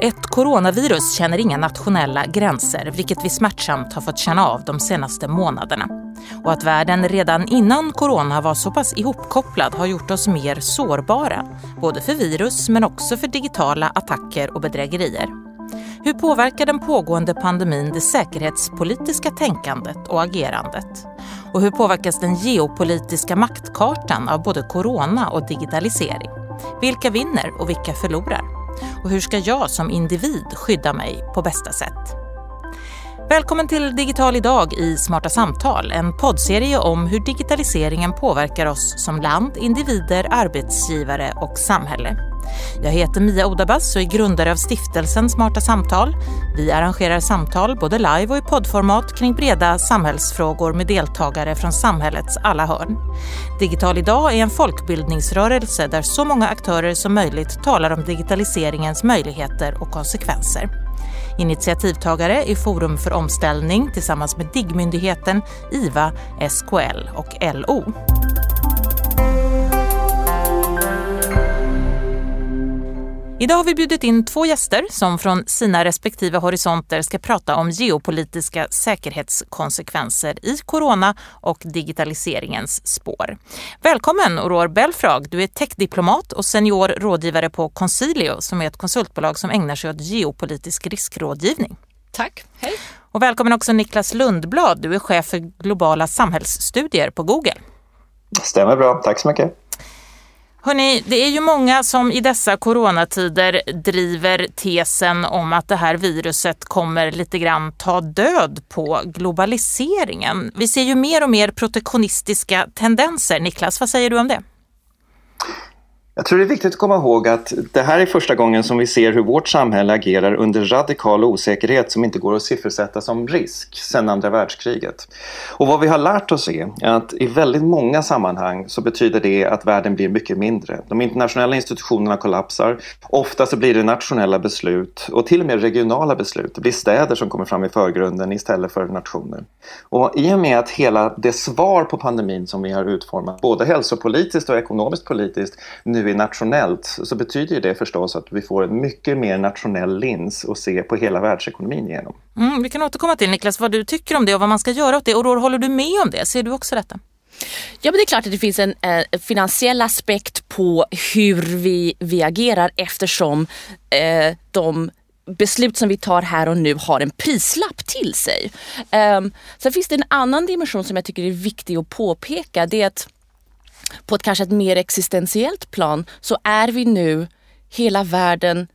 Ett coronavirus känner inga nationella gränser, vilket vi smärtsamt har fått känna av de senaste månaderna. Och att världen redan innan corona var så pass ihopkopplad har gjort oss mer sårbara, både för virus men också för digitala attacker och bedrägerier. Hur påverkar den pågående pandemin det säkerhetspolitiska tänkandet och agerandet? Och hur påverkas den geopolitiska maktkartan av både corona och digitalisering? Vilka vinner och vilka förlorar? Och hur ska jag som individ skydda mig på bästa sätt? Välkommen till Digital idag i Smarta samtal, en poddserie om hur digitaliseringen påverkar oss som land, individer, arbetsgivare och samhälle. Jag heter Mia Odabass och är grundare av stiftelsen Smarta samtal. Vi arrangerar samtal både live och i poddformat kring breda samhällsfrågor med deltagare från samhällets alla hörn. Digital idag är en folkbildningsrörelse där så många aktörer som möjligt talar om digitaliseringens möjligheter och konsekvenser. Initiativtagare i Forum för omställning tillsammans med Digmyndigheten, IVA, SKL och LO. Idag har vi bjudit in två gäster som från sina respektive horisonter ska prata om geopolitiska säkerhetskonsekvenser i corona och digitaliseringens spår. Välkommen Aurora Belfrage, du är techdiplomat och senior rådgivare på Consilio som är ett konsultbolag som ägnar sig åt geopolitisk riskrådgivning. Tack, hej. Och välkommen också Niklas Lundblad, du är chef för globala samhällsstudier på Google. Stämmer bra, tack så mycket. Hörrni, det är ju många som i dessa coronatider driver tesen om att det här viruset kommer lite grann ta död på globaliseringen. Vi ser ju mer och mer protektionistiska tendenser. Niklas, vad säger du om det? Jag tror det är viktigt att komma ihåg att det här är första gången som vi ser hur vårt samhälle agerar under radikal osäkerhet som inte går att siffersätta som risk sedan andra världskriget. Och vad vi har lärt oss är att i väldigt många sammanhang så betyder det att världen blir mycket mindre. De internationella institutionerna kollapsar, ofta så blir det nationella beslut och till och med regionala beslut. Det blir städer som kommer fram i förgrunden istället för nationer. Och i och med att hela det svar på pandemin som vi har utformat, både hälsopolitiskt och ekonomiskt politiskt, nu nationellt, så betyder det förstås att vi får en mycket mer nationell lins att se på hela världsekonomin igenom. Vi kan återkomma till Niklas vad du tycker om det och vad man ska göra åt det. Aurora, håller du med om det? Ser du också detta? Ja, men det är klart att det finns en finansiell aspekt på hur vi agerar eftersom de beslut som vi tar här och nu har en prislapp till sig. Sen finns det en annan dimension som jag tycker är viktig att påpeka. Det är att på ett kanske ett mer existentiellt plan så är vi nu hela världen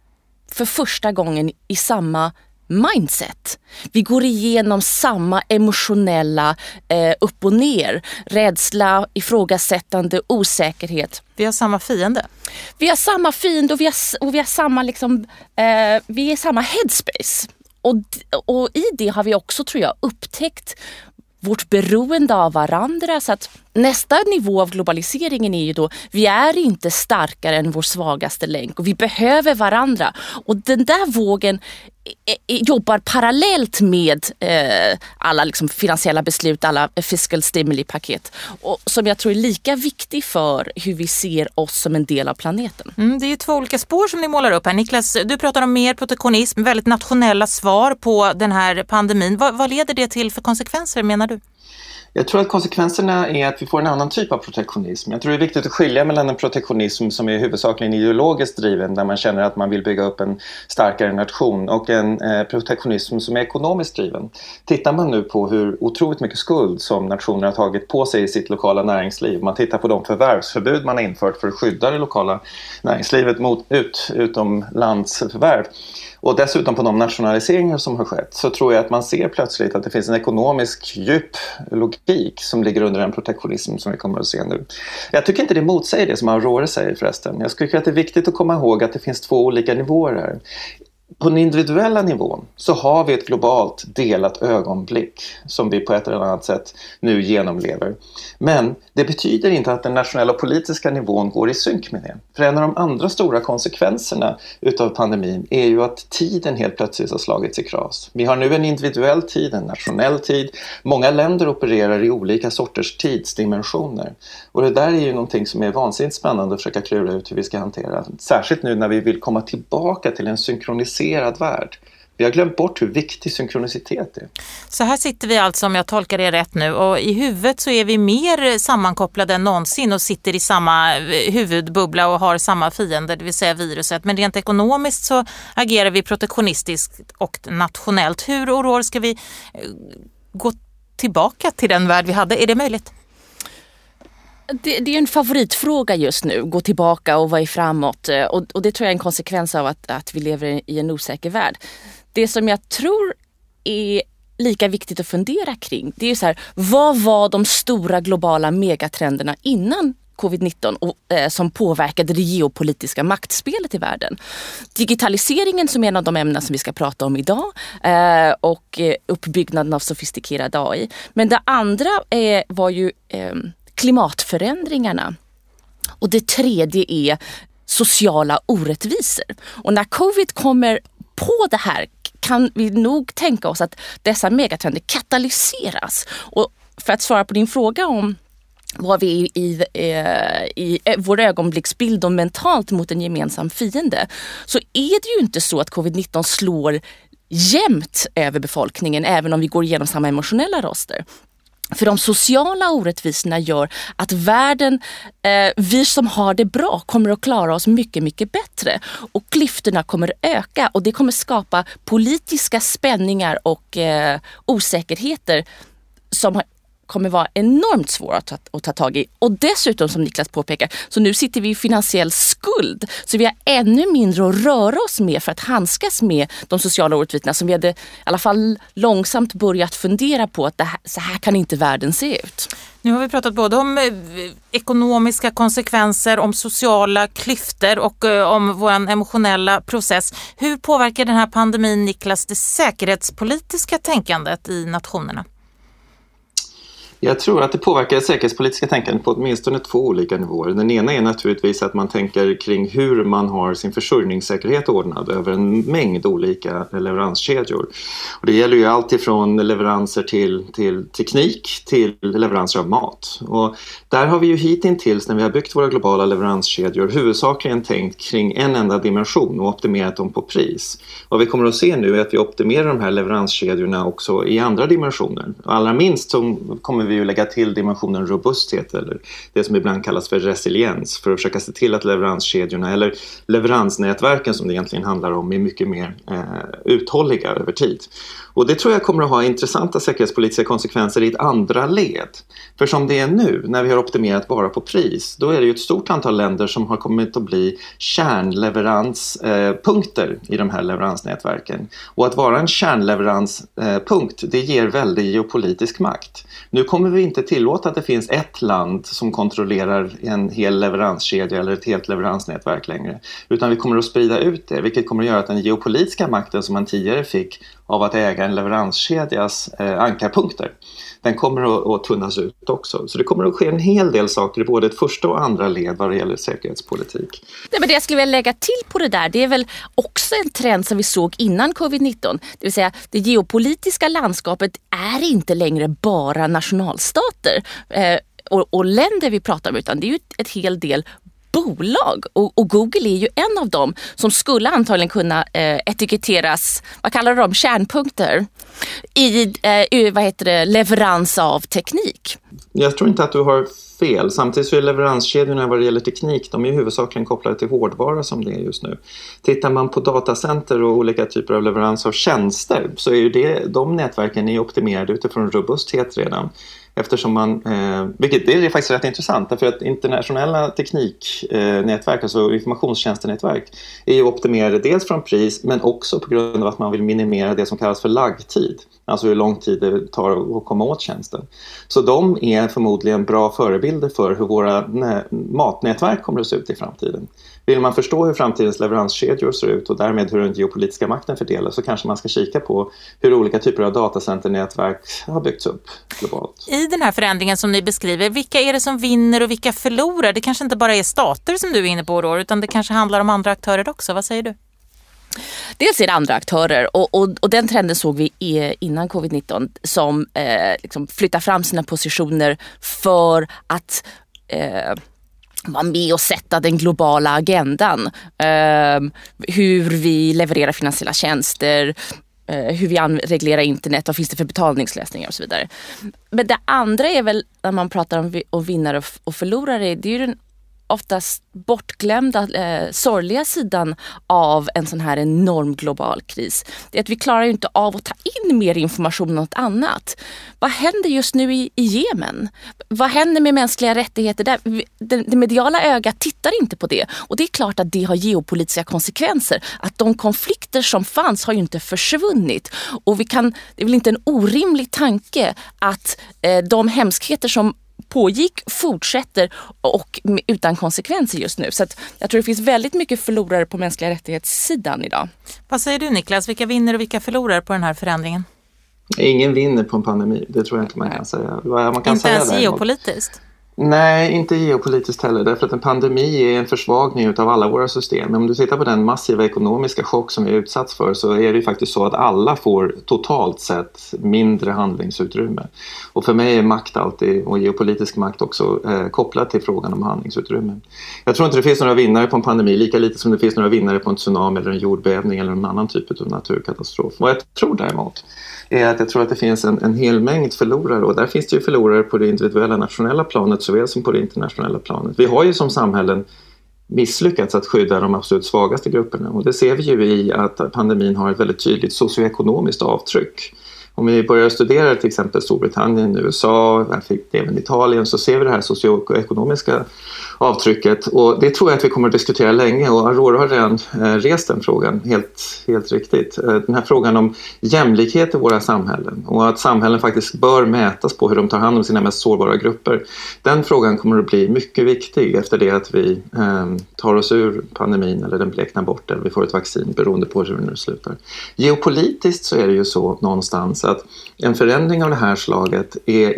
för första gången i samma mindset. Vi går igenom samma emotionella upp och ner, rädsla, ifrågasättande, osäkerhet. Vi har samma fiende. Vi har samma fiende och vi har samma liksom, vi är samma headspace. Och i det har vi också, tror jag, upptäckt vårt beroende av varandra, så att nästa nivå av globaliseringen är ju då vi är inte starkare än vår svagaste länk och vi behöver varandra, och den där vågen jobbar parallellt med alla liksom finansiella beslut, alla fiscal stimuli-paket, och som jag tror är lika viktig för hur vi ser oss som en del av planeten. Det är ju två olika spår som ni målar upp här. Niklas, du pratar om mer protektionism, väldigt nationella svar på den här pandemin. Vad leder det till för konsekvenser, menar du? Jag tror att konsekvenserna är att vi får en annan typ av protektionism. Jag tror det är viktigt att skilja mellan en protektionism som är huvudsakligen ideologiskt driven, där man känner att man vill bygga upp en starkare nation, och en protektionism som är ekonomiskt driven. Tittar man nu på hur otroligt mycket skuld som nationer har tagit på sig i sitt lokala näringsliv, man tittar på de förvärvsförbud man har infört för att skydda det lokala näringslivet mot utomlandsförvärv, och dessutom på de nationaliseringar som har skett, så tror jag att man ser plötsligt att det finns en ekonomisk djup logik som ligger under den protektionism som vi kommer att se nu. Jag tycker inte det motsäger det som Aurora säger förresten. Jag tycker att det är viktigt att komma ihåg att det finns två olika nivåer här. På den individuella nivån så har vi ett globalt delat ögonblick som vi på ett eller annat sätt nu genomlever. Men det betyder inte att den nationella politiska nivån går i synk med det. För en av de andra stora konsekvenserna utav pandemin är ju att tiden helt plötsligt har slagits i kras. Vi har nu en individuell tid, en nationell tid. Många länder opererar i olika sorters tidsdimensioner. Och det där är ju någonting som är vansinnigt spännande att försöka klura ut hur vi ska hantera. Särskilt nu när vi vill komma tillbaka till en synkronisering digitaliserad värld. Vi har glömt bort hur viktig synkronicitet är. Så här sitter vi alltså, om jag tolkar det rätt nu, och i huvudet så är vi mer sammankopplade än någonsin och sitter i samma huvudbubbla och har samma fiender, det vill säga viruset. Men rent ekonomiskt så agerar vi protektionistiskt och nationellt. Hur och år ska vi gå tillbaka till den värld vi hade? Är det möjligt? Det är en favoritfråga just nu, gå tillbaka och vad är framåt, och det tror jag är en konsekvens av att vi lever i en osäker värld. Det som jag tror är lika viktigt att fundera kring, det är ju så här, vad var de stora globala megatrenderna innan covid-19 som påverkade det geopolitiska maktspelet i världen? Digitaliseringen, som är en av de ämnen som vi ska prata om idag, och uppbyggnaden av sofistikerad AI. Men det andra var ju klimatförändringarna, och det tredje är sociala orättvisor. Och när covid kommer på det här kan vi nog tänka oss att dessa megatrender katalyseras. Och för att svara på din fråga om vad vi i vår ögonblicksbild och mentalt mot en gemensam fiende, så är det ju inte så att covid-19 slår jämnt över befolkningen, även om vi går igenom samma emotionella raster. För de sociala orättvisorna gör att världen, vi som har det bra, kommer att klara oss mycket, mycket bättre. Och klyftorna kommer öka, och det kommer skapa politiska spänningar och osäkerheter som kommer vara enormt svåra att ta tag i. Och dessutom, som Niklas påpekar, så nu sitter vi i finansiell skuld. Så vi har ännu mindre att röra oss med för att handskas med de sociala orättvisorna, som vi hade i alla fall långsamt börjat fundera på att så här kan inte världen se ut. Nu har vi pratat både om ekonomiska konsekvenser, om sociala klyftor och om vår emotionella process. Hur påverkar den här pandemin, Niklas, det säkerhetspolitiska tänkandet i nationerna? Jag tror att det påverkar det säkerhetspolitiska tänkandet på åtminstone två olika nivåer. Den ena är naturligtvis att man tänker kring hur man har sin försörjningssäkerhet ordnad över en mängd olika leveranskedjor. Och det gäller ju allt ifrån leveranser till teknik till leveranser av mat. Och där har vi ju hittills när vi har byggt våra globala leveranskedjor huvudsakligen tänkt kring en enda dimension och optimerat dem på pris. Vad vi kommer att se nu är att vi optimerar de här leveranskedjorna också i andra dimensioner. Allra minst så kommer vi lägga till dimensionen robusthet, eller det som ibland kallas för resiliens, för att försöka se till att leveranskedjorna eller leveransnätverken, som det egentligen handlar om, är mycket mer uthålliga över tid. Och det tror jag kommer att ha intressanta säkerhetspolitiska konsekvenser i ett andra led. För som det är nu, när vi har optimerat bara på pris, då är det ju ett stort antal länder som har kommit att bli kärnleveranspunkter i de här leveransnätverken. Och att vara en kärnleveranspunkt, det ger väldigt geopolitisk makt. Nu kommer vi inte tillåta att det finns ett land som kontrollerar en hel leveranskedja eller ett helt leveransnätverk längre. Utan vi kommer att sprida ut det, vilket kommer att göra att den geopolitiska makten som man tidigare fick av att äga en leveranskedjas ankarpunkter, den kommer att tunnas ut också. Så det kommer att ske en hel del saker i både ett första och andra led vad det gäller säkerhetspolitik. Nej, men det jag skulle vilja lägga till på det där, det är väl också en trend som vi såg innan covid-19. Det vill säga, det geopolitiska landskapet är inte längre bara nationalstater och länder vi pratar om, utan det är ju ett hel del bolag, och Google är ju en av dem som skulle antagligen kunna etiketteras, vad kallar de, kärnpunkter i leverans av teknik. Jag tror inte att du har fel. Samtidigt så är leveranskedjorna vad det gäller teknik, de är ju huvudsakligen kopplade till hårdvara som det är just nu. Tittar man på datacenter och olika typer av leverans av tjänster, så är ju de nätverken är optimerade utifrån robusthet redan. Eftersom man, vilket det är faktiskt rätt intressant, därför att internationella tekniknätverk, alltså informationstjänstenätverk, är ju optimerade dels från pris, men också på grund av att man vill minimera det som kallas för laggtid. Alltså hur lång tid det tar att komma åt tjänsten. Så de är förmodligen bra förebilder för hur våra matnätverk kommer att se ut i framtiden. Vill man förstå hur framtidens leveranskedjor ser ut och därmed hur den geopolitiska makten fördelas, så kanske man ska kika på hur olika typer av datacenternätverk har byggts upp globalt. I den här förändringen som ni beskriver, vilka är det som vinner och vilka förlorar? Det kanske inte bara är stater som du är inne på då, utan det kanske handlar om andra aktörer också. Vad säger du? Dels är det andra aktörer, och den trenden såg vi innan covid-19 som flyttar fram sina positioner för att vara med och sätta den globala agendan. Hur vi levererar finansiella tjänster, hur vi reglerar internet, vad finns det för betalningslösningar och så vidare. Men det andra är väl när man pratar om vinnare och förlorare, det är ju den oftast bortglömda, sorgliga sidan av en sån här enorm global kris. Det är att vi klarar ju inte av att ta in mer information än något annat. Vad händer just nu i Jemen? Vad händer med mänskliga rättigheter där? Det mediala ögat tittar inte på det. Och det är klart att det har geopolitiska konsekvenser. Att de konflikter som fanns har ju inte försvunnit. Och det är väl inte en orimlig tanke att de hemskheter som pågick fortsätter och utan konsekvenser just nu. Så att jag tror det finns väldigt mycket förlorare på mänskliga rättighetssidan idag. Vad säger du, Niklas? Vilka vinner och vilka förlorar på den här förändringen? Ingen vinner på en pandemi. Det tror jag inte man kan säga. Man kan inte säga ens geopolitiskt? Nej, inte geopolitiskt heller. Därför att en pandemi är en försvagning av alla våra system. Men om du tittar på den massiva ekonomiska chock som vi är utsatts för, så är det ju faktiskt så att alla får totalt sett mindre handlingsutrymme. Och för mig är makt alltid, och geopolitisk makt också, kopplat till frågan om handlingsutrymme. Jag tror inte det finns några vinnare på en pandemi, lika lite som det finns några vinnare på en tsunami eller en jordbävning eller en annan typ av naturkatastrof. Vad jag tror däremot är att jag tror att det finns en hel mängd förlorare, och där finns det ju förlorare på det individuella nationella planet såväl som på det internationella planet. Vi har ju som samhällen misslyckats att skydda de absolut svagaste grupperna, och det ser vi ju i att pandemin har ett väldigt tydligt socioekonomiskt avtryck. Om vi börjar studera till exempel Storbritannien, USA, även Italien, så ser vi det här socioekonomiska avtrycket, och det tror jag att vi kommer att diskutera länge, och Aurora har redan rest den frågan helt riktigt. Den här frågan om jämlikhet i våra samhällen och att samhällen faktiskt bör mätas på hur de tar hand om sina mest sårbara grupper. Den frågan kommer att bli mycket viktig efter det att vi tar oss ur pandemin, eller den bleknar bort, eller vi får ett vaccin beroende på hur den slutar. Geopolitiskt så är det ju så någonstans att en förändring av det här slaget är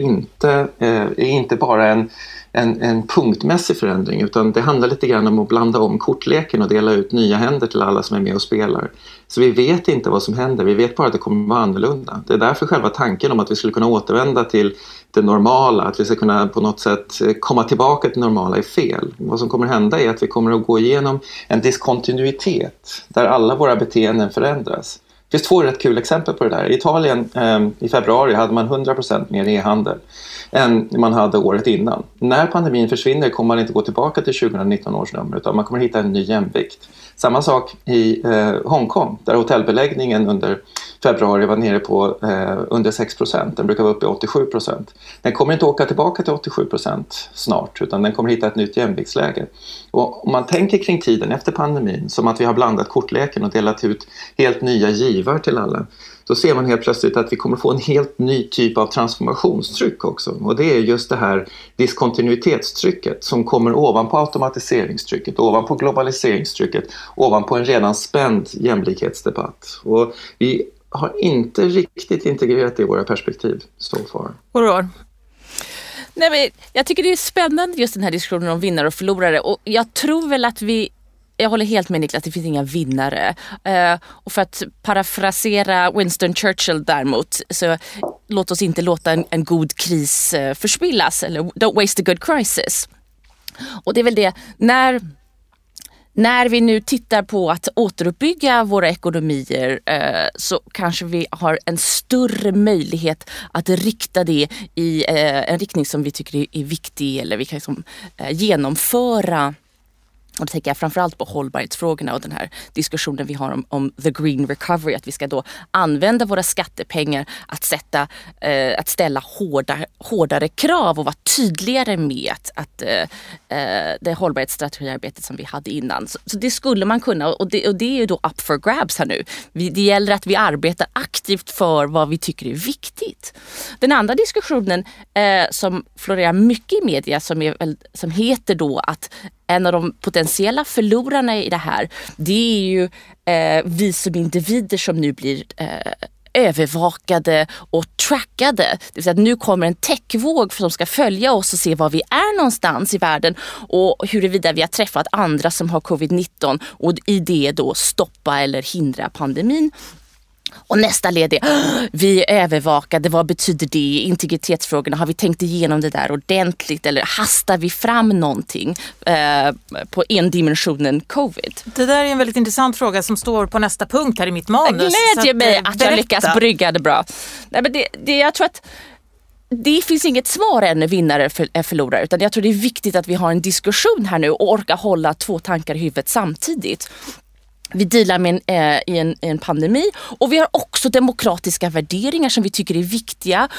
inte bara en punktmässig förändring, utan det handlar lite grann om att blanda om kortleken och dela ut nya händer till alla som är med och spelar. Så vi vet inte vad som händer, vi vet bara att det kommer vara annorlunda. Det är därför själva tanken om att vi skulle kunna återvända till det normala, att vi ska kunna på något sätt komma tillbaka till normala, är fel. Vad som kommer hända är att vi kommer att gå igenom en diskontinuitet där alla våra beteenden förändras. Det finns två rätt kul exempel på det där. I Italien i februari hade man 100% mer e-handel än man hade året innan. När pandemin försvinner kommer man inte gå tillbaka till 2019 års nummer, utan man kommer hitta en ny jämvikt. Samma sak i Hongkong, där hotellbeläggningen under februari var nere på under 6%. Den brukar vara uppe i 87%. Den kommer inte åka tillbaka till 87% snart, utan den kommer hitta ett nytt jämviktsläge. Och om man tänker kring tiden efter pandemin som att vi har blandat kortleken och delat ut helt nya givar till alla, då ser man helt plötsligt att vi kommer få en helt ny typ av transformationstryck också. Och det är just det här diskontinuitetstrycket som kommer ovanpå automatiseringstrycket, ovanpå globaliseringstrycket, ovanpå en redan spänd jämlikhetsdebatt. Och vi har inte riktigt integrerat det i våra perspektiv så far. Horror. Nej, men jag tycker det är spännande just den här diskussionen om vinnare och förlorare, och jag tror väl att jag håller helt med Niklas, det finns inga vinnare. Och för att parafrasera Winston Churchill däremot, så låt oss inte låta en god kris förspillas, eller don't waste a good crisis. Och det är väl det, när vi nu tittar på att återuppbygga våra ekonomier, så kanske vi har en större möjlighet att rikta det i en riktning som vi tycker är viktig, eller vi kan liksom genomföra. Och då tänker jag framförallt på hållbarhetsfrågorna och den här diskussionen vi har om the green recovery. Att vi ska då använda våra skattepengar att ställa hårdare krav och vara tydligare med att det hållbarhetsstrategiarbetet som vi hade innan. Så det skulle man kunna, och det är ju då up for grabs här nu. Det gäller att vi arbetar aktivt för vad vi tycker är viktigt. Den andra diskussionen som florerar mycket i media som heter då att en av de potentiella förlorarna i det här, det är ju vi som individer som nu blir övervakade och trackade. Det vill säga att nu kommer en techvåg som ska följa oss och se var vi är någonstans i världen och huruvida vi har träffat andra som har covid-19 och i det då stoppa eller hindra pandemin. Och nästa led är, vi övervakade, vad betyder det? Integritetsfrågorna, har vi tänkt igenom det där ordentligt? Eller hastar vi fram någonting på endimensionen covid? Det där är en väldigt intressant fråga som står på nästa punkt här i mitt manus. Det glädjer mig att jag lyckas brygga det bra. Nej, men jag tror att det finns inget svar ännu, vinnare är förlorare, utan jag tror det är viktigt att vi har en diskussion här nu och orkar hålla två tankar i huvudet samtidigt. Vi delar med en pandemi, och vi har också demokratiska värderingar som vi tycker är viktiga,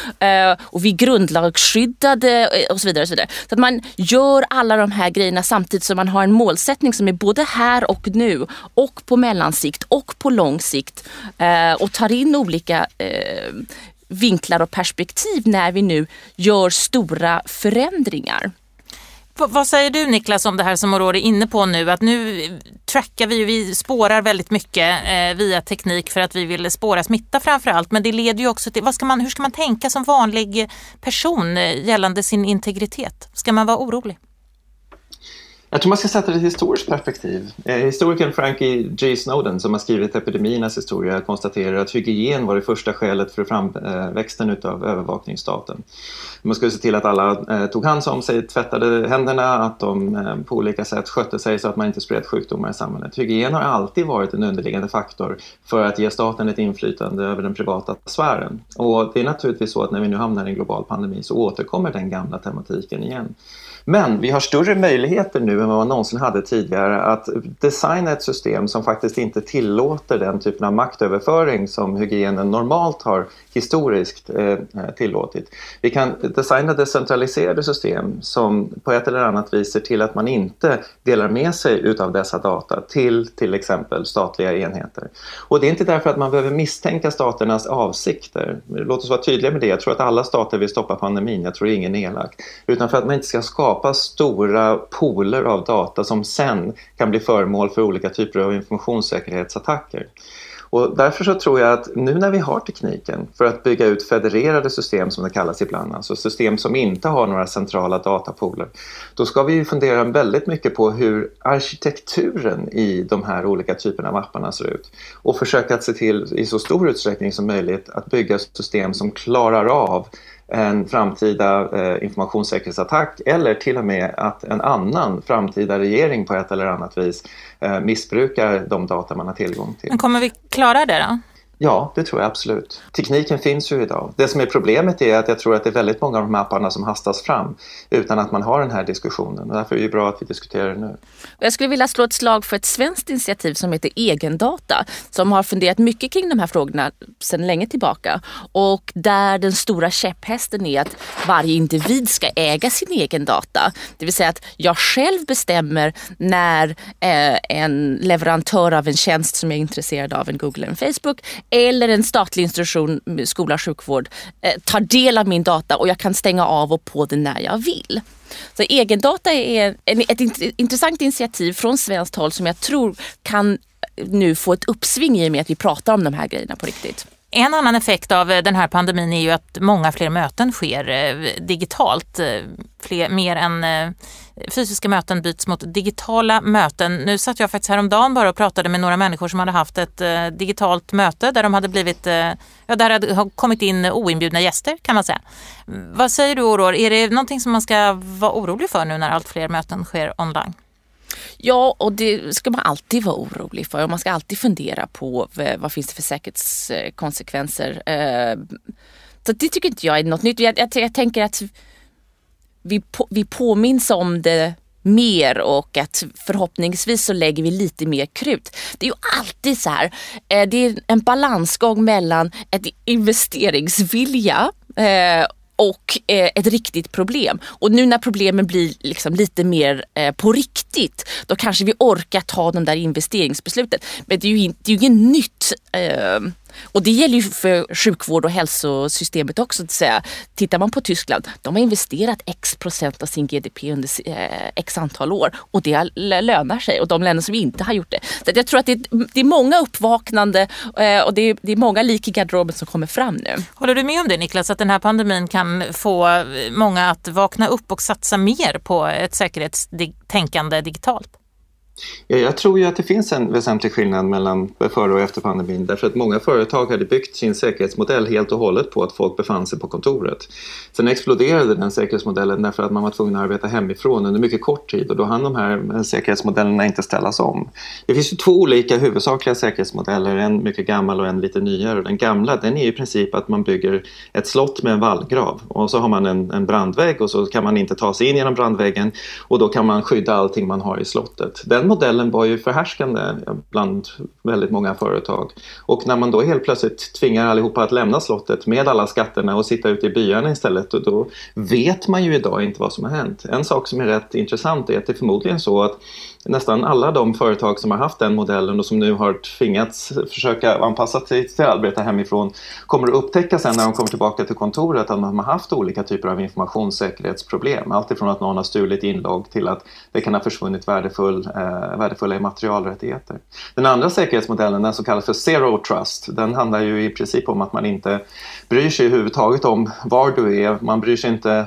och vi är grundlagsskyddade och så vidare. Så att man gör alla de här grejerna samtidigt som man har en målsättning som är både här och nu och på mellansikt och på lång sikt, och tar in olika vinklar och perspektiv när vi nu gör stora förändringar. Vad säger du, Niklas, om det här som Aurora är inne på nu? Att nu trackar vi spårar väldigt mycket via teknik för att vi vill spåra smitta framförallt. Men det leder ju också till, hur ska man tänka som vanlig person gällande sin integritet? Ska man vara orolig? Jag tror man ska sätta det i ett historiskt perspektiv. Historikern Frankie J. Snowden, som har skrivit epidemiernas historia, konstaterar att hygien var det första skälet för framväxten av övervakningsstaten. Man skulle se till att alla tog hand om sig, tvättade händerna, att de på olika sätt skötte sig så att man inte spred sjukdomar i samhället. Hygien har alltid varit en underliggande faktor för att ge staten ett inflytande över den privata sfären. Och det är naturligtvis så att när vi nu hamnar i en global pandemi så återkommer den gamla tematiken igen. Men vi har större möjligheter nu än vad man någonsin hade tidigare att designa ett system som faktiskt inte tillåter den typen av maktöverföring som hygienen normalt har historiskt tillåtit. Vi kan designa decentraliserade system som på ett eller annat vis ser till att man inte delar med sig utav dessa data till exempel statliga enheter. Och det är inte därför att man behöver misstänka staternas avsikter. Låt oss vara tydliga med det. Jag tror att alla stater vill stoppa pandemin. Jag tror ingen elak. Utan för att man inte ska skapa stora pooler av data som sen kan bli föremål för olika typer av informationssäkerhetsattacker. Och därför så tror jag att nu när vi har tekniken för att bygga ut federerade system som det kallas ibland, alltså system som inte har några centrala datapooler, då ska vi ju fundera väldigt mycket på hur arkitekturen i de här olika typerna av apparna ser ut och försöka att se till i så stor utsträckning som möjligt att bygga system som klarar av en framtida informationssäkerhetsattack eller till och med att en annan framtida regering på ett eller annat vis missbrukar de data man har tillgång till. Men kommer vi klara det då? Ja, det tror jag absolut. Tekniken finns ju idag. Det som är problemet är att jag tror att det är väldigt många av de här apparna som hastas fram utan att man har den här diskussionen. Och därför är det ju bra att vi diskuterar det nu. Jag skulle vilja slå ett slag för ett svenskt initiativ som heter Egendata, som har funderat mycket kring de här frågorna sedan länge tillbaka. Och där den stora käpphästen är att varje individ ska äga sin egen data. Det vill säga att jag själv bestämmer när en leverantör av en tjänst som jag är intresserad av, en Google, en Facebook eller en statlig institution, skola, sjukvård, tar del av min data och jag kan stänga av och på den när jag vill. Så Egendata är ett intressant initiativ från svenskt håll som jag tror kan nu få ett uppsving i och med att vi pratar om de här grejerna på riktigt. En annan effekt av den här pandemin är ju att många fler möten sker digitalt. Mer än fysiska möten byts mot digitala möten. Nu satt jag faktiskt häromdagen bara och pratade med några människor som hade haft ett digitalt möte där de hade hade kommit in oinbjudna gäster, kan man säga. Vad säger du, Aurora? Är det någonting som man ska vara orolig för nu när allt fler möten sker online? Ja, och det ska man alltid vara orolig för. Och man ska alltid fundera på vad finns det för säkerhetskonsekvenser. Så det tycker inte jag är något nytt. Jag tänker att vi påminns om det mer och att förhoppningsvis så lägger vi lite mer krut. Det är ju alltid så här. Det är en balansgång mellan ett investeringsvilja och ett riktigt problem. Och nu när problemen blir liksom lite mer på riktigt, då kanske vi orkar ta de där investeringsbesluten. Men det är ju inget nytt. Och det gäller ju för sjukvård och hälsosystemet också. Att säga. Tittar man på Tyskland, de har investerat x% av sin GDP under x antal år. Och det lönar sig. Och de länder som inte har gjort det. Så jag tror att det är många uppvaknande och det är många lik i garderoben som kommer fram nu. Håller du med om det, Niklas, att den här pandemin kan få många att vakna upp och satsa mer på ett säkerhetstänkande digitalt? Jag tror ju att det finns en väsentlig skillnad mellan före och efter pandemin, därför att många företag hade byggt sin säkerhetsmodell helt och hållet på att folk befann sig på kontoret. Sen exploderade den säkerhetsmodellen därför att man var tvungen att arbeta hemifrån under mycket kort tid, och då hann de här säkerhetsmodellerna inte ställas om. Det finns ju två olika huvudsakliga säkerhetsmodeller, en mycket gammal och en lite nyare. Den gamla, den är i princip att man bygger ett slott med en vallgrav, och så har man en brandvägg, och så kan man inte ta sig in genom brandväggen, och då kan man skydda allting man har i slottet. Den modellen var ju förhärskande bland väldigt många företag, och när man då helt plötsligt tvingar allihopa att lämna slottet med alla skatterna och sitta ute i byarna istället, och då vet man ju idag inte vad som har hänt. En sak som är rätt intressant är att det är förmodligen så att nästan alla de företag som har haft den modellen och som nu har tvingats försöka anpassa sig till att arbeta hemifrån kommer att upptäcka sen när de kommer tillbaka till kontoret att man har haft olika typer av informationssäkerhetsproblem. Allt ifrån att någon har stulit inlogg till att det kan ha försvunnit värdefulla materialrättigheter. Den andra säkerhetsmodellen, den som kallas för zero trust, den handlar ju i princip om att man inte bryr sig överhuvudtaget om var du är. Man bryr sig inte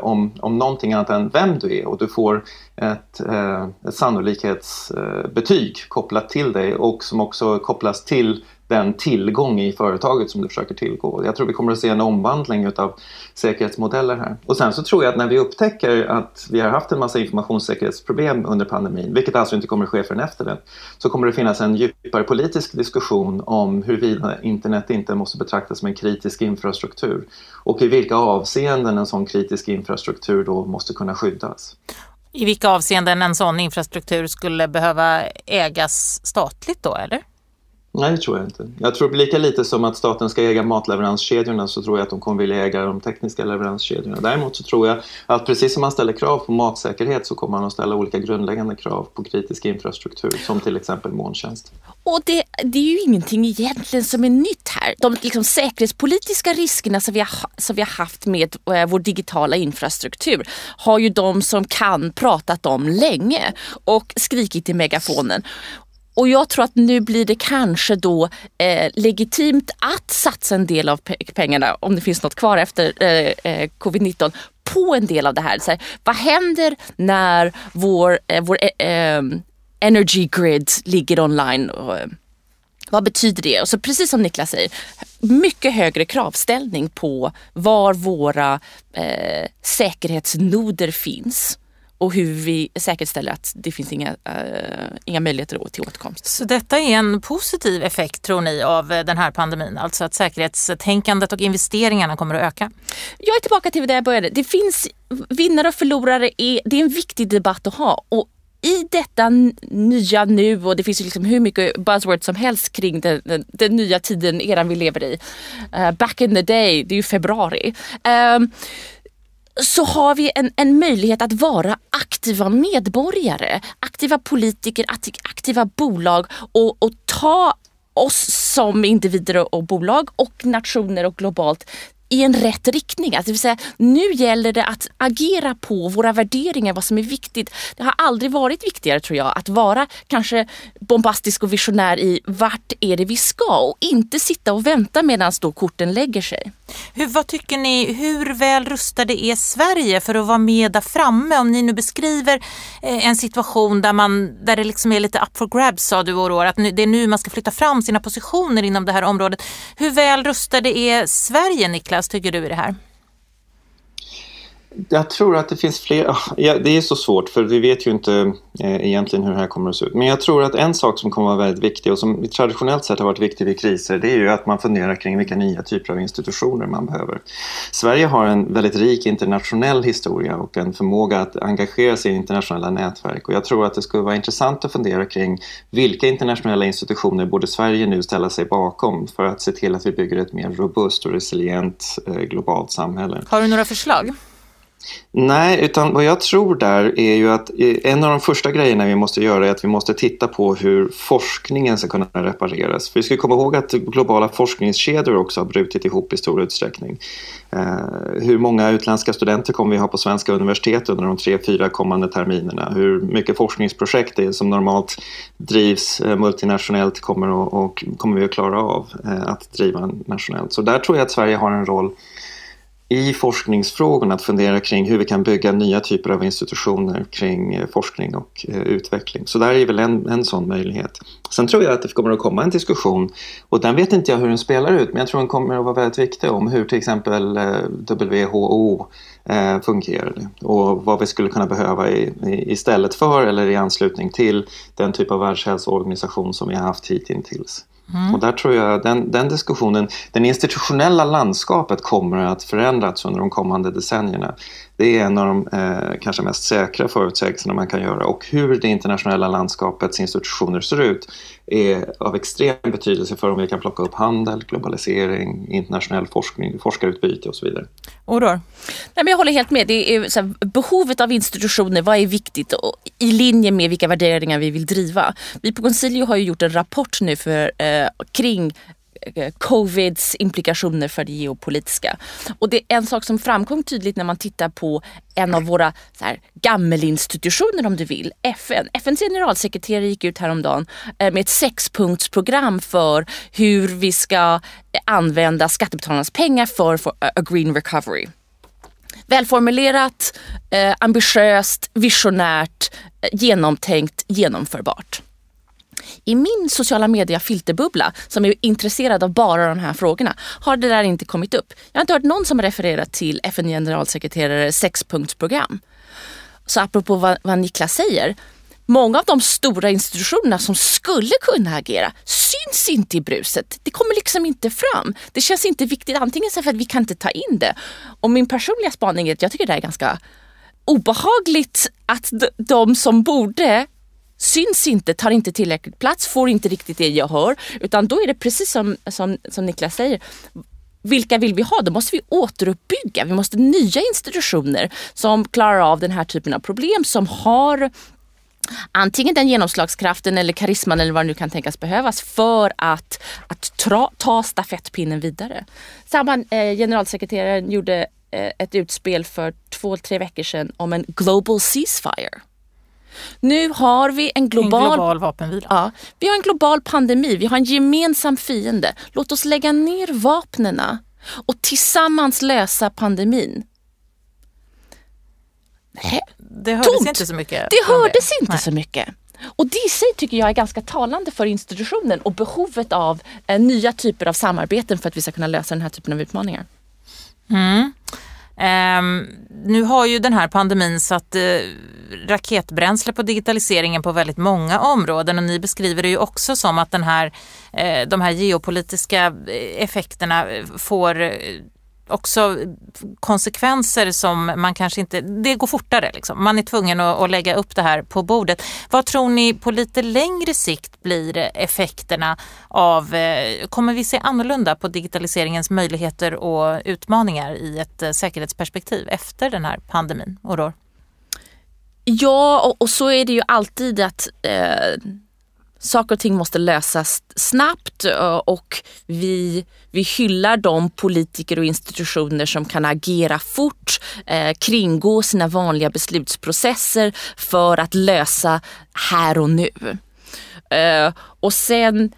om någonting annat än vem du är, och du får ett sannolikhetsbetyg kopplat till dig, och som också kopplas till den tillgång i företaget som du försöker tillgå. Jag tror vi kommer att se en omvandling utav säkerhetsmodeller här. Och sen så tror jag att när vi upptäcker att vi har haft en massa informationssäkerhetsproblem under pandemin, vilket alltså inte kommer att ske förrän efter den, så kommer det finnas en djupare politisk diskussion om huruvida internet inte måste betraktas som en kritisk infrastruktur, och i vilka avseenden en sån kritisk infrastruktur då måste kunna skyddas. I vilka avseenden en sån infrastruktur skulle behöva ägas statligt då, eller? Nej, det tror jag inte. Jag tror lika lite som att staten ska äga matleveranskedjorna, så tror jag att de kommer vilja äga de tekniska leveranskedjorna. Däremot så tror jag att precis som man ställer krav på matsäkerhet så kommer man att ställa olika grundläggande krav på kritisk infrastruktur, som till exempel molntjänst. Och det är ju ingenting egentligen som är nytt här. De liksom säkerhetspolitiska riskerna som vi har haft med vår digitala infrastruktur har ju de som kan pratat om länge och skrikit i megafonen. Och jag tror att nu blir det kanske då legitimt att satsa en del av pengarna, om det finns något kvar efter covid-19, på en del av det här. Så här, vad händer när vår energy grid ligger online? Och, vad betyder det? Och så precis som Niklas säger, mycket högre kravställning på var våra säkerhetsnoder finns. Och hur vi säkerställer att det finns inga möjligheter till åtkomst. Så detta är en positiv effekt, tror ni, av den här pandemin? Alltså att säkerhetstänkandet och investeringarna kommer att öka? Jag är tillbaka till det jag började. Det finns vinnare och förlorare. Det är en viktig debatt att ha. Och i detta nya nu, och det finns ju liksom hur mycket buzzwords som helst kring den nya tiden, eran vi lever i. Back in the day, det är ju februari. Så har vi en möjlighet att vara aktiva medborgare, aktiva politiker, aktiva bolag och ta oss som individer och bolag och nationer och globalt i en rätt riktning. Alltså, det vill säga, nu gäller det att agera på våra värderingar, vad som är viktigt. Det har aldrig varit viktigare, tror jag, att vara kanske bombastisk och visionär i vart är det vi ska, och inte sitta och vänta medan då korten lägger sig. Vad tycker ni, hur väl rustade är Sverige för att vara med där framme? Om ni nu beskriver en situation där det liksom är lite up for grabs, sa du Aurora, att det är nu man ska flytta fram sina positioner inom det här området. Hur väl rustade är Sverige, Niklas? Tycker du i det här? Jag tror att det finns fler. Ja, det är så svårt, för vi vet ju inte egentligen hur det här kommer att se ut. Men jag tror att en sak som kommer att vara väldigt viktig, och som traditionellt sett har varit viktig vid kriser, det är ju att man funderar kring vilka nya typer av institutioner man behöver. Sverige har en väldigt rik internationell historia och en förmåga att engagera sig i internationella nätverk. Och jag tror att det skulle vara intressant att fundera kring vilka internationella institutioner borde Sverige nu ställa sig bakom för att se till att vi bygger ett mer robust och resilient globalt samhälle. Har du några förslag? Nej, utan vad jag tror där är ju att en av de första grejerna vi måste göra är att vi måste titta på hur forskningen ska kunna repareras. För vi ska komma ihåg att globala forskningskedjor också har brutit ihop i stor utsträckning. Hur många utländska studenter kommer vi ha på svenska universitet under de 3-4 kommande terminerna? Hur mycket forskningsprojekt det är som normalt drivs multinationellt kommer vi att klara av att driva nationellt? Så där tror jag att Sverige har en roll i forskningsfrågorna att fundera kring hur vi kan bygga nya typer av institutioner kring forskning och utveckling. Så där är väl en sån möjlighet. Sen tror jag att det kommer att komma en diskussion, och den vet inte jag hur den spelar ut, men jag tror den kommer att vara väldigt viktig om hur till exempel WHO fungerar och vad vi skulle kunna behöva istället för eller i anslutning till den typ av världshälsoorganisation som vi har haft hittills. Mm. Och där tror jag den diskussionen, den institutionella landskapet kommer att förändras under de kommande decennierna. Det är en av de kanske mest säkra förutsägelserna man kan göra, och hur det internationella landskapets institutioner ser ut är av extrem betydelse för om vi kan plocka upp handel, globalisering, internationell forskning, forskarutbyte och så vidare. Aurora? Nej, men jag håller helt med. Det är så här, behovet av institutioner, vad är viktigt och i linje med vilka värderingar vi vill driva. Vi på Consilio har ju gjort en rapport nu för, kring covids implikationer för det geopolitiska. Och det är en sak som framkom tydligt när man tittar på en av våra så här, gammelinstitutioner om du vill, FN. FNs generalsekreterare gick ut häromdagen med ett 6-punktsprogram för hur vi ska använda skattebetalarnas pengar för a green recovery. Välformulerat, ambitiöst, visionärt, genomtänkt, genomförbart. I min sociala media-filterbubbla, som är intresserad av bara de här frågorna, har det där inte kommit upp. Jag har inte hört någon som refererat till FN-generalsekreterare 6-punktsprogram. Så apropå vad Niklas säger, många av de stora institutionerna som skulle kunna agera syns inte i bruset. Det kommer liksom inte fram. Det känns inte viktigt, antingen så för att vi kan inte ta in det. Och min personliga spaning är att jag tycker det är ganska obehagligt att de som borde syns inte, tar inte tillräckligt plats, får inte riktigt det jag hör, utan då är det precis som Niklas säger, vilka vill vi ha? Då måste vi återuppbygga, vi måste nya institutioner som klarar av den här typen av problem, som har antingen den genomslagskraften eller karisman eller vad nu kan tänkas behövas för att ta stafettpinnen vidare. Samma generalsekreteraren gjorde ett utspel för 2-3 veckor sedan om en global ceasefire. Nu har vi en global vapenvila. Ja, vi har en global pandemi, vi har en gemensam fiende. Låt oss lägga ner vapnena och tillsammans lösa pandemin. Nej, det hördes inte så mycket. Det hördes inte så mycket. Och det i sig tycker jag är ganska talande för institutionen och behovet av nya typer av samarbeten för att vi ska kunna lösa den här typen av utmaningar. Mm. Nu har ju den här pandemin satt raketbränsle på digitaliseringen på väldigt många områden, och ni beskriver det ju också som att de här geopolitiska effekterna får också konsekvenser som man kanske inte, det går fortare liksom. Man är tvungen att lägga upp det här på bordet. Vad tror ni på lite längre sikt blir effekterna av, kommer vi se annorlunda på digitaliseringens möjligheter och utmaningar i ett säkerhetsperspektiv efter den här pandemin? Aurora? Ja, och så är det ju alltid att saker och ting måste lösas snabbt, och vi hyllar de politiker och institutioner som kan agera fort, kringgå sina vanliga beslutsprocesser för att lösa här och nu. Och sen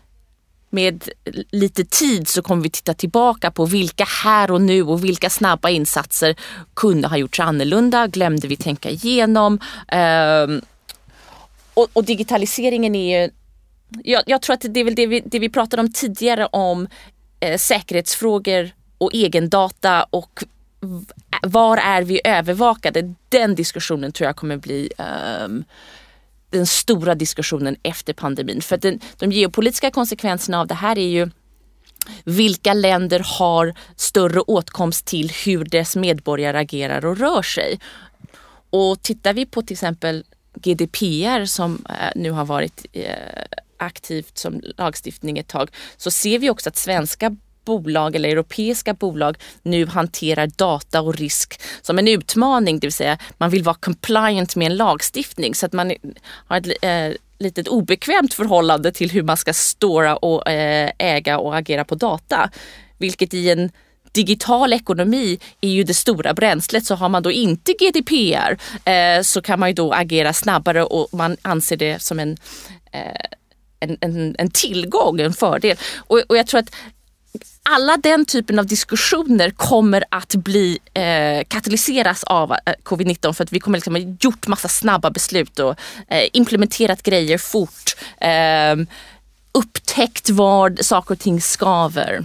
med lite tid så kommer vi titta tillbaka på vilka här och nu och vilka snabba insatser kunde ha gjorts annorlunda, glömde vi tänka igenom. Och digitaliseringen är ju, jag tror att det är väl det vi pratade om tidigare om säkerhetsfrågor och egendata och var är vi övervakade. Den diskussionen tror jag kommer bli den stora diskussionen efter pandemin. För att de geopolitiska konsekvenserna av det här är ju vilka länder har större åtkomst till hur dess medborgare agerar och rör sig. Och tittar vi på till exempel GDPR som nu har varit aktivt som lagstiftning ett tag, så ser vi också att svenska bolag eller europeiska bolag nu hanterar data och risk som en utmaning, det vill säga man vill vara compliant med en lagstiftning så att man har ett litet obekvämt förhållande till hur man ska stora och äga och agera på data, vilket i en digital ekonomi är ju det stora bränslet. Så har man då inte GDPR så kan man ju då agera snabbare, och man anser det som en tillgång, en fördel. Och jag tror att alla den typen av diskussioner kommer att bli katalyseras av covid-19, för att vi kommer liksom ha gjort massa snabba beslut och implementerat grejer fort, upptäckt var saker och ting skaver.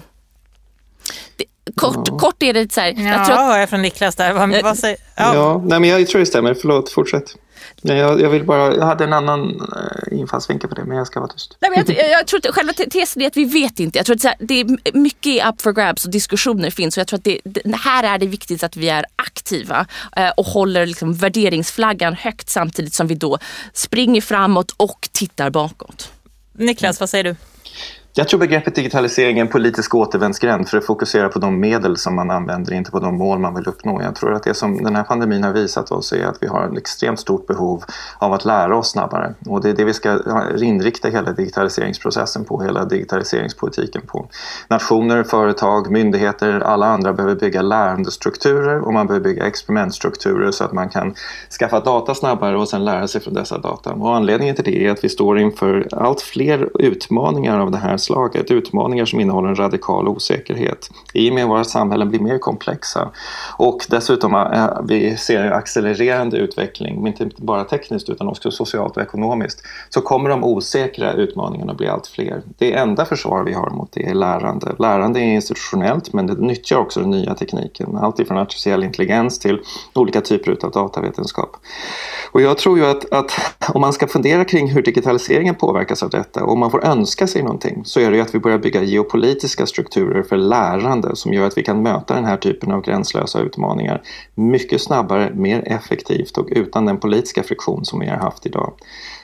Kort är det så här. Jag tror jag från Niklas där. Vad säger? Ja, nej, men jag tror det stämmer. Förlåt, fortsätt. Jag vill bara, jag hade en annan infallsvinkel på det, men jag ska vara tyst. Nej, men jag tror att själva tesen är att vi vet inte. Jag tror att det är mycket up for grabs och diskussioner finns, och jag tror att det här är det viktigt att vi är aktiva och håller liksom värderingsflaggan högt samtidigt som vi då springer framåt och tittar bakåt. Niklas, vad säger du? Jag tror begreppet digitalisering är en politisk återvändsgränd för att fokusera på de medel som man använder, inte på de mål man vill uppnå. Jag tror att det som den här pandemin har visat oss är att vi har ett extremt stort behov av att lära oss snabbare. Och det är det vi ska inrikta hela digitaliseringsprocessen på, hela digitaliseringspolitiken på. Nationer, företag, myndigheter, alla andra behöver bygga lärandestrukturer, och man behöver bygga experimentstrukturer så att man kan skaffa data snabbare och sen lära sig från dessa data. Och anledningen till det är att vi står inför allt fler utmaningar av det här slaget, utmaningar som innehåller en radikal osäkerhet i och med våra samhällen blir mer komplexa, och dessutom vi ser en accelererande utveckling, inte bara tekniskt utan också socialt och ekonomiskt, så kommer de osäkra utmaningarna bli allt fler. Det enda försvar vi har mot det är lärande. Lärande är institutionellt, men det nyttjar också den nya tekniken, allt ifrån artificiell intelligens till olika typer av datavetenskap. Och jag tror ju att om man ska fundera kring hur digitaliseringen påverkas av detta, och om man får önska sig någonting, så är det ju att vi börjar bygga geopolitiska strukturer för lärande som gör att vi kan möta den här typen av gränslösa utmaningar mycket snabbare, mer effektivt och utan den politiska friktion som vi har haft idag.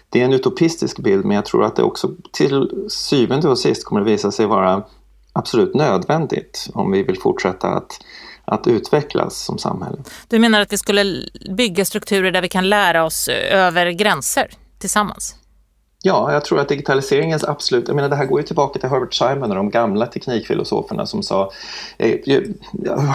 Det är en utopistisk bild, men jag tror att det också till syvende och sist kommer att visa sig vara absolut nödvändigt om vi vill fortsätta att utvecklas som samhälle. Du menar att vi skulle bygga strukturer där vi kan lära oss över gränser tillsammans? Ja, jag tror att digitaliseringens absolut... Jag menar, det här går ju tillbaka till Herbert Simon och de gamla teknikfilosoferna som sa...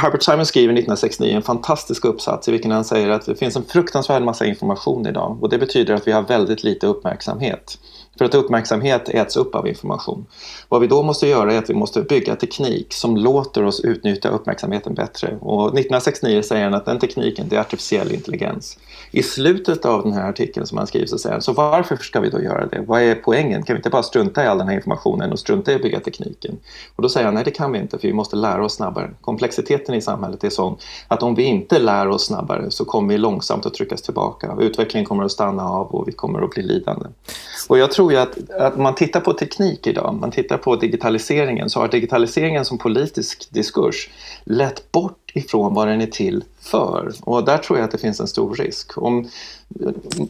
Herbert Simon skriver 1969 en fantastisk uppsats i vilken han säger att det finns en fruktansvärd massa information idag. Och det betyder att vi har väldigt lite uppmärksamhet. För att uppmärksamhet äts upp av information. Vad vi då måste göra är att vi måste bygga teknik som låter oss utnyttja uppmärksamheten bättre. Och 1969 säger han att den tekniken, det är artificiell intelligens. I slutet av den här artikeln som han skriver så säger han, så varför ska vi då göra det? Vad är poängen? Kan vi inte bara strunta i all den här informationen och strunta i att bygga tekniken? Och då säger han, nej det kan vi inte, för vi måste lära oss snabbare. Komplexiteten i samhället är sån att om vi inte lär oss snabbare så kommer vi långsamt att tryckas tillbaka. Utvecklingen kommer att stanna av och vi kommer att bli lidande. Och jag tror att man tittar på teknik idag, man tittar på digitaliseringen, så har digitaliseringen som politisk diskurs lett bort ifrån vad den är till för. Och där tror jag att det finns en stor risk.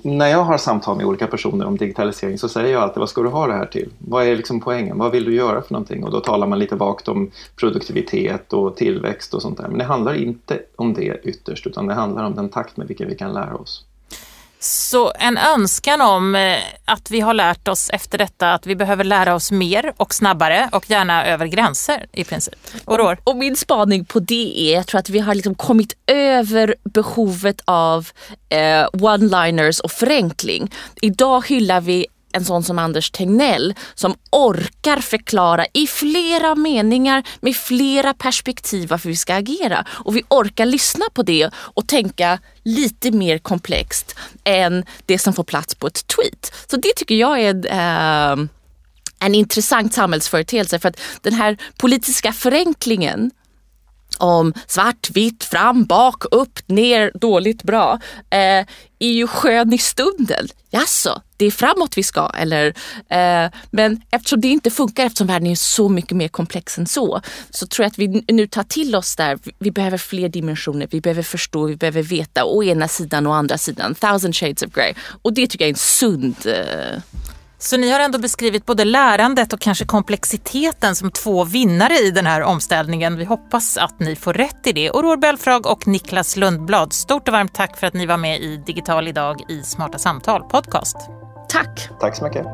När jag har samtal med olika personer om digitalisering så säger jag alltid, vad ska du ha det här till? Vad är liksom poängen? Vad vill du göra för någonting? Och då talar man lite vagt om produktivitet och tillväxt och sånt där. Men det handlar inte om det ytterst, utan det handlar om den takt med vilken vi kan lära oss. Så en önskan om att vi har lärt oss efter detta att vi behöver lära oss mer och snabbare och gärna över gränser i princip. Och min spaning på det är, jag tror att vi har liksom kommit över behovet av one-liners och förenkling. Idag hyllar vi en sån som Anders Tegnell som orkar förklara i flera meningar med flera perspektiv varför vi ska agera. Och vi orkar lyssna på det och tänka lite mer komplext än det som får plats på ett tweet. Så det tycker jag är en intressant samhällsföreteelse, för att den här politiska förenklingen om svart, vitt, fram, bak, upp, ner, dåligt, bra är ju skön i stunden. Jaså, det är framåt vi ska, eller? Men eftersom det inte funkar, eftersom världen är så mycket mer komplex än så tror jag att vi nu tar till oss där. Vi behöver fler dimensioner, vi behöver förstå, vi behöver veta å ena sidan och andra sidan. 1000 shades of grey. Och det tycker jag är en sund... Så ni har ändå beskrivit både lärandet och kanske komplexiteten som två vinnare i den här omställningen. Vi hoppas att ni får rätt i det. Aurora Belfrage och Niklas Lundblad, stort och varmt tack för att ni var med i Digital idag i Smarta Samtal podcast. Tack! Tack så mycket.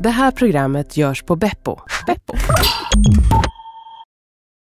Det här programmet görs på Beppo. Beppo.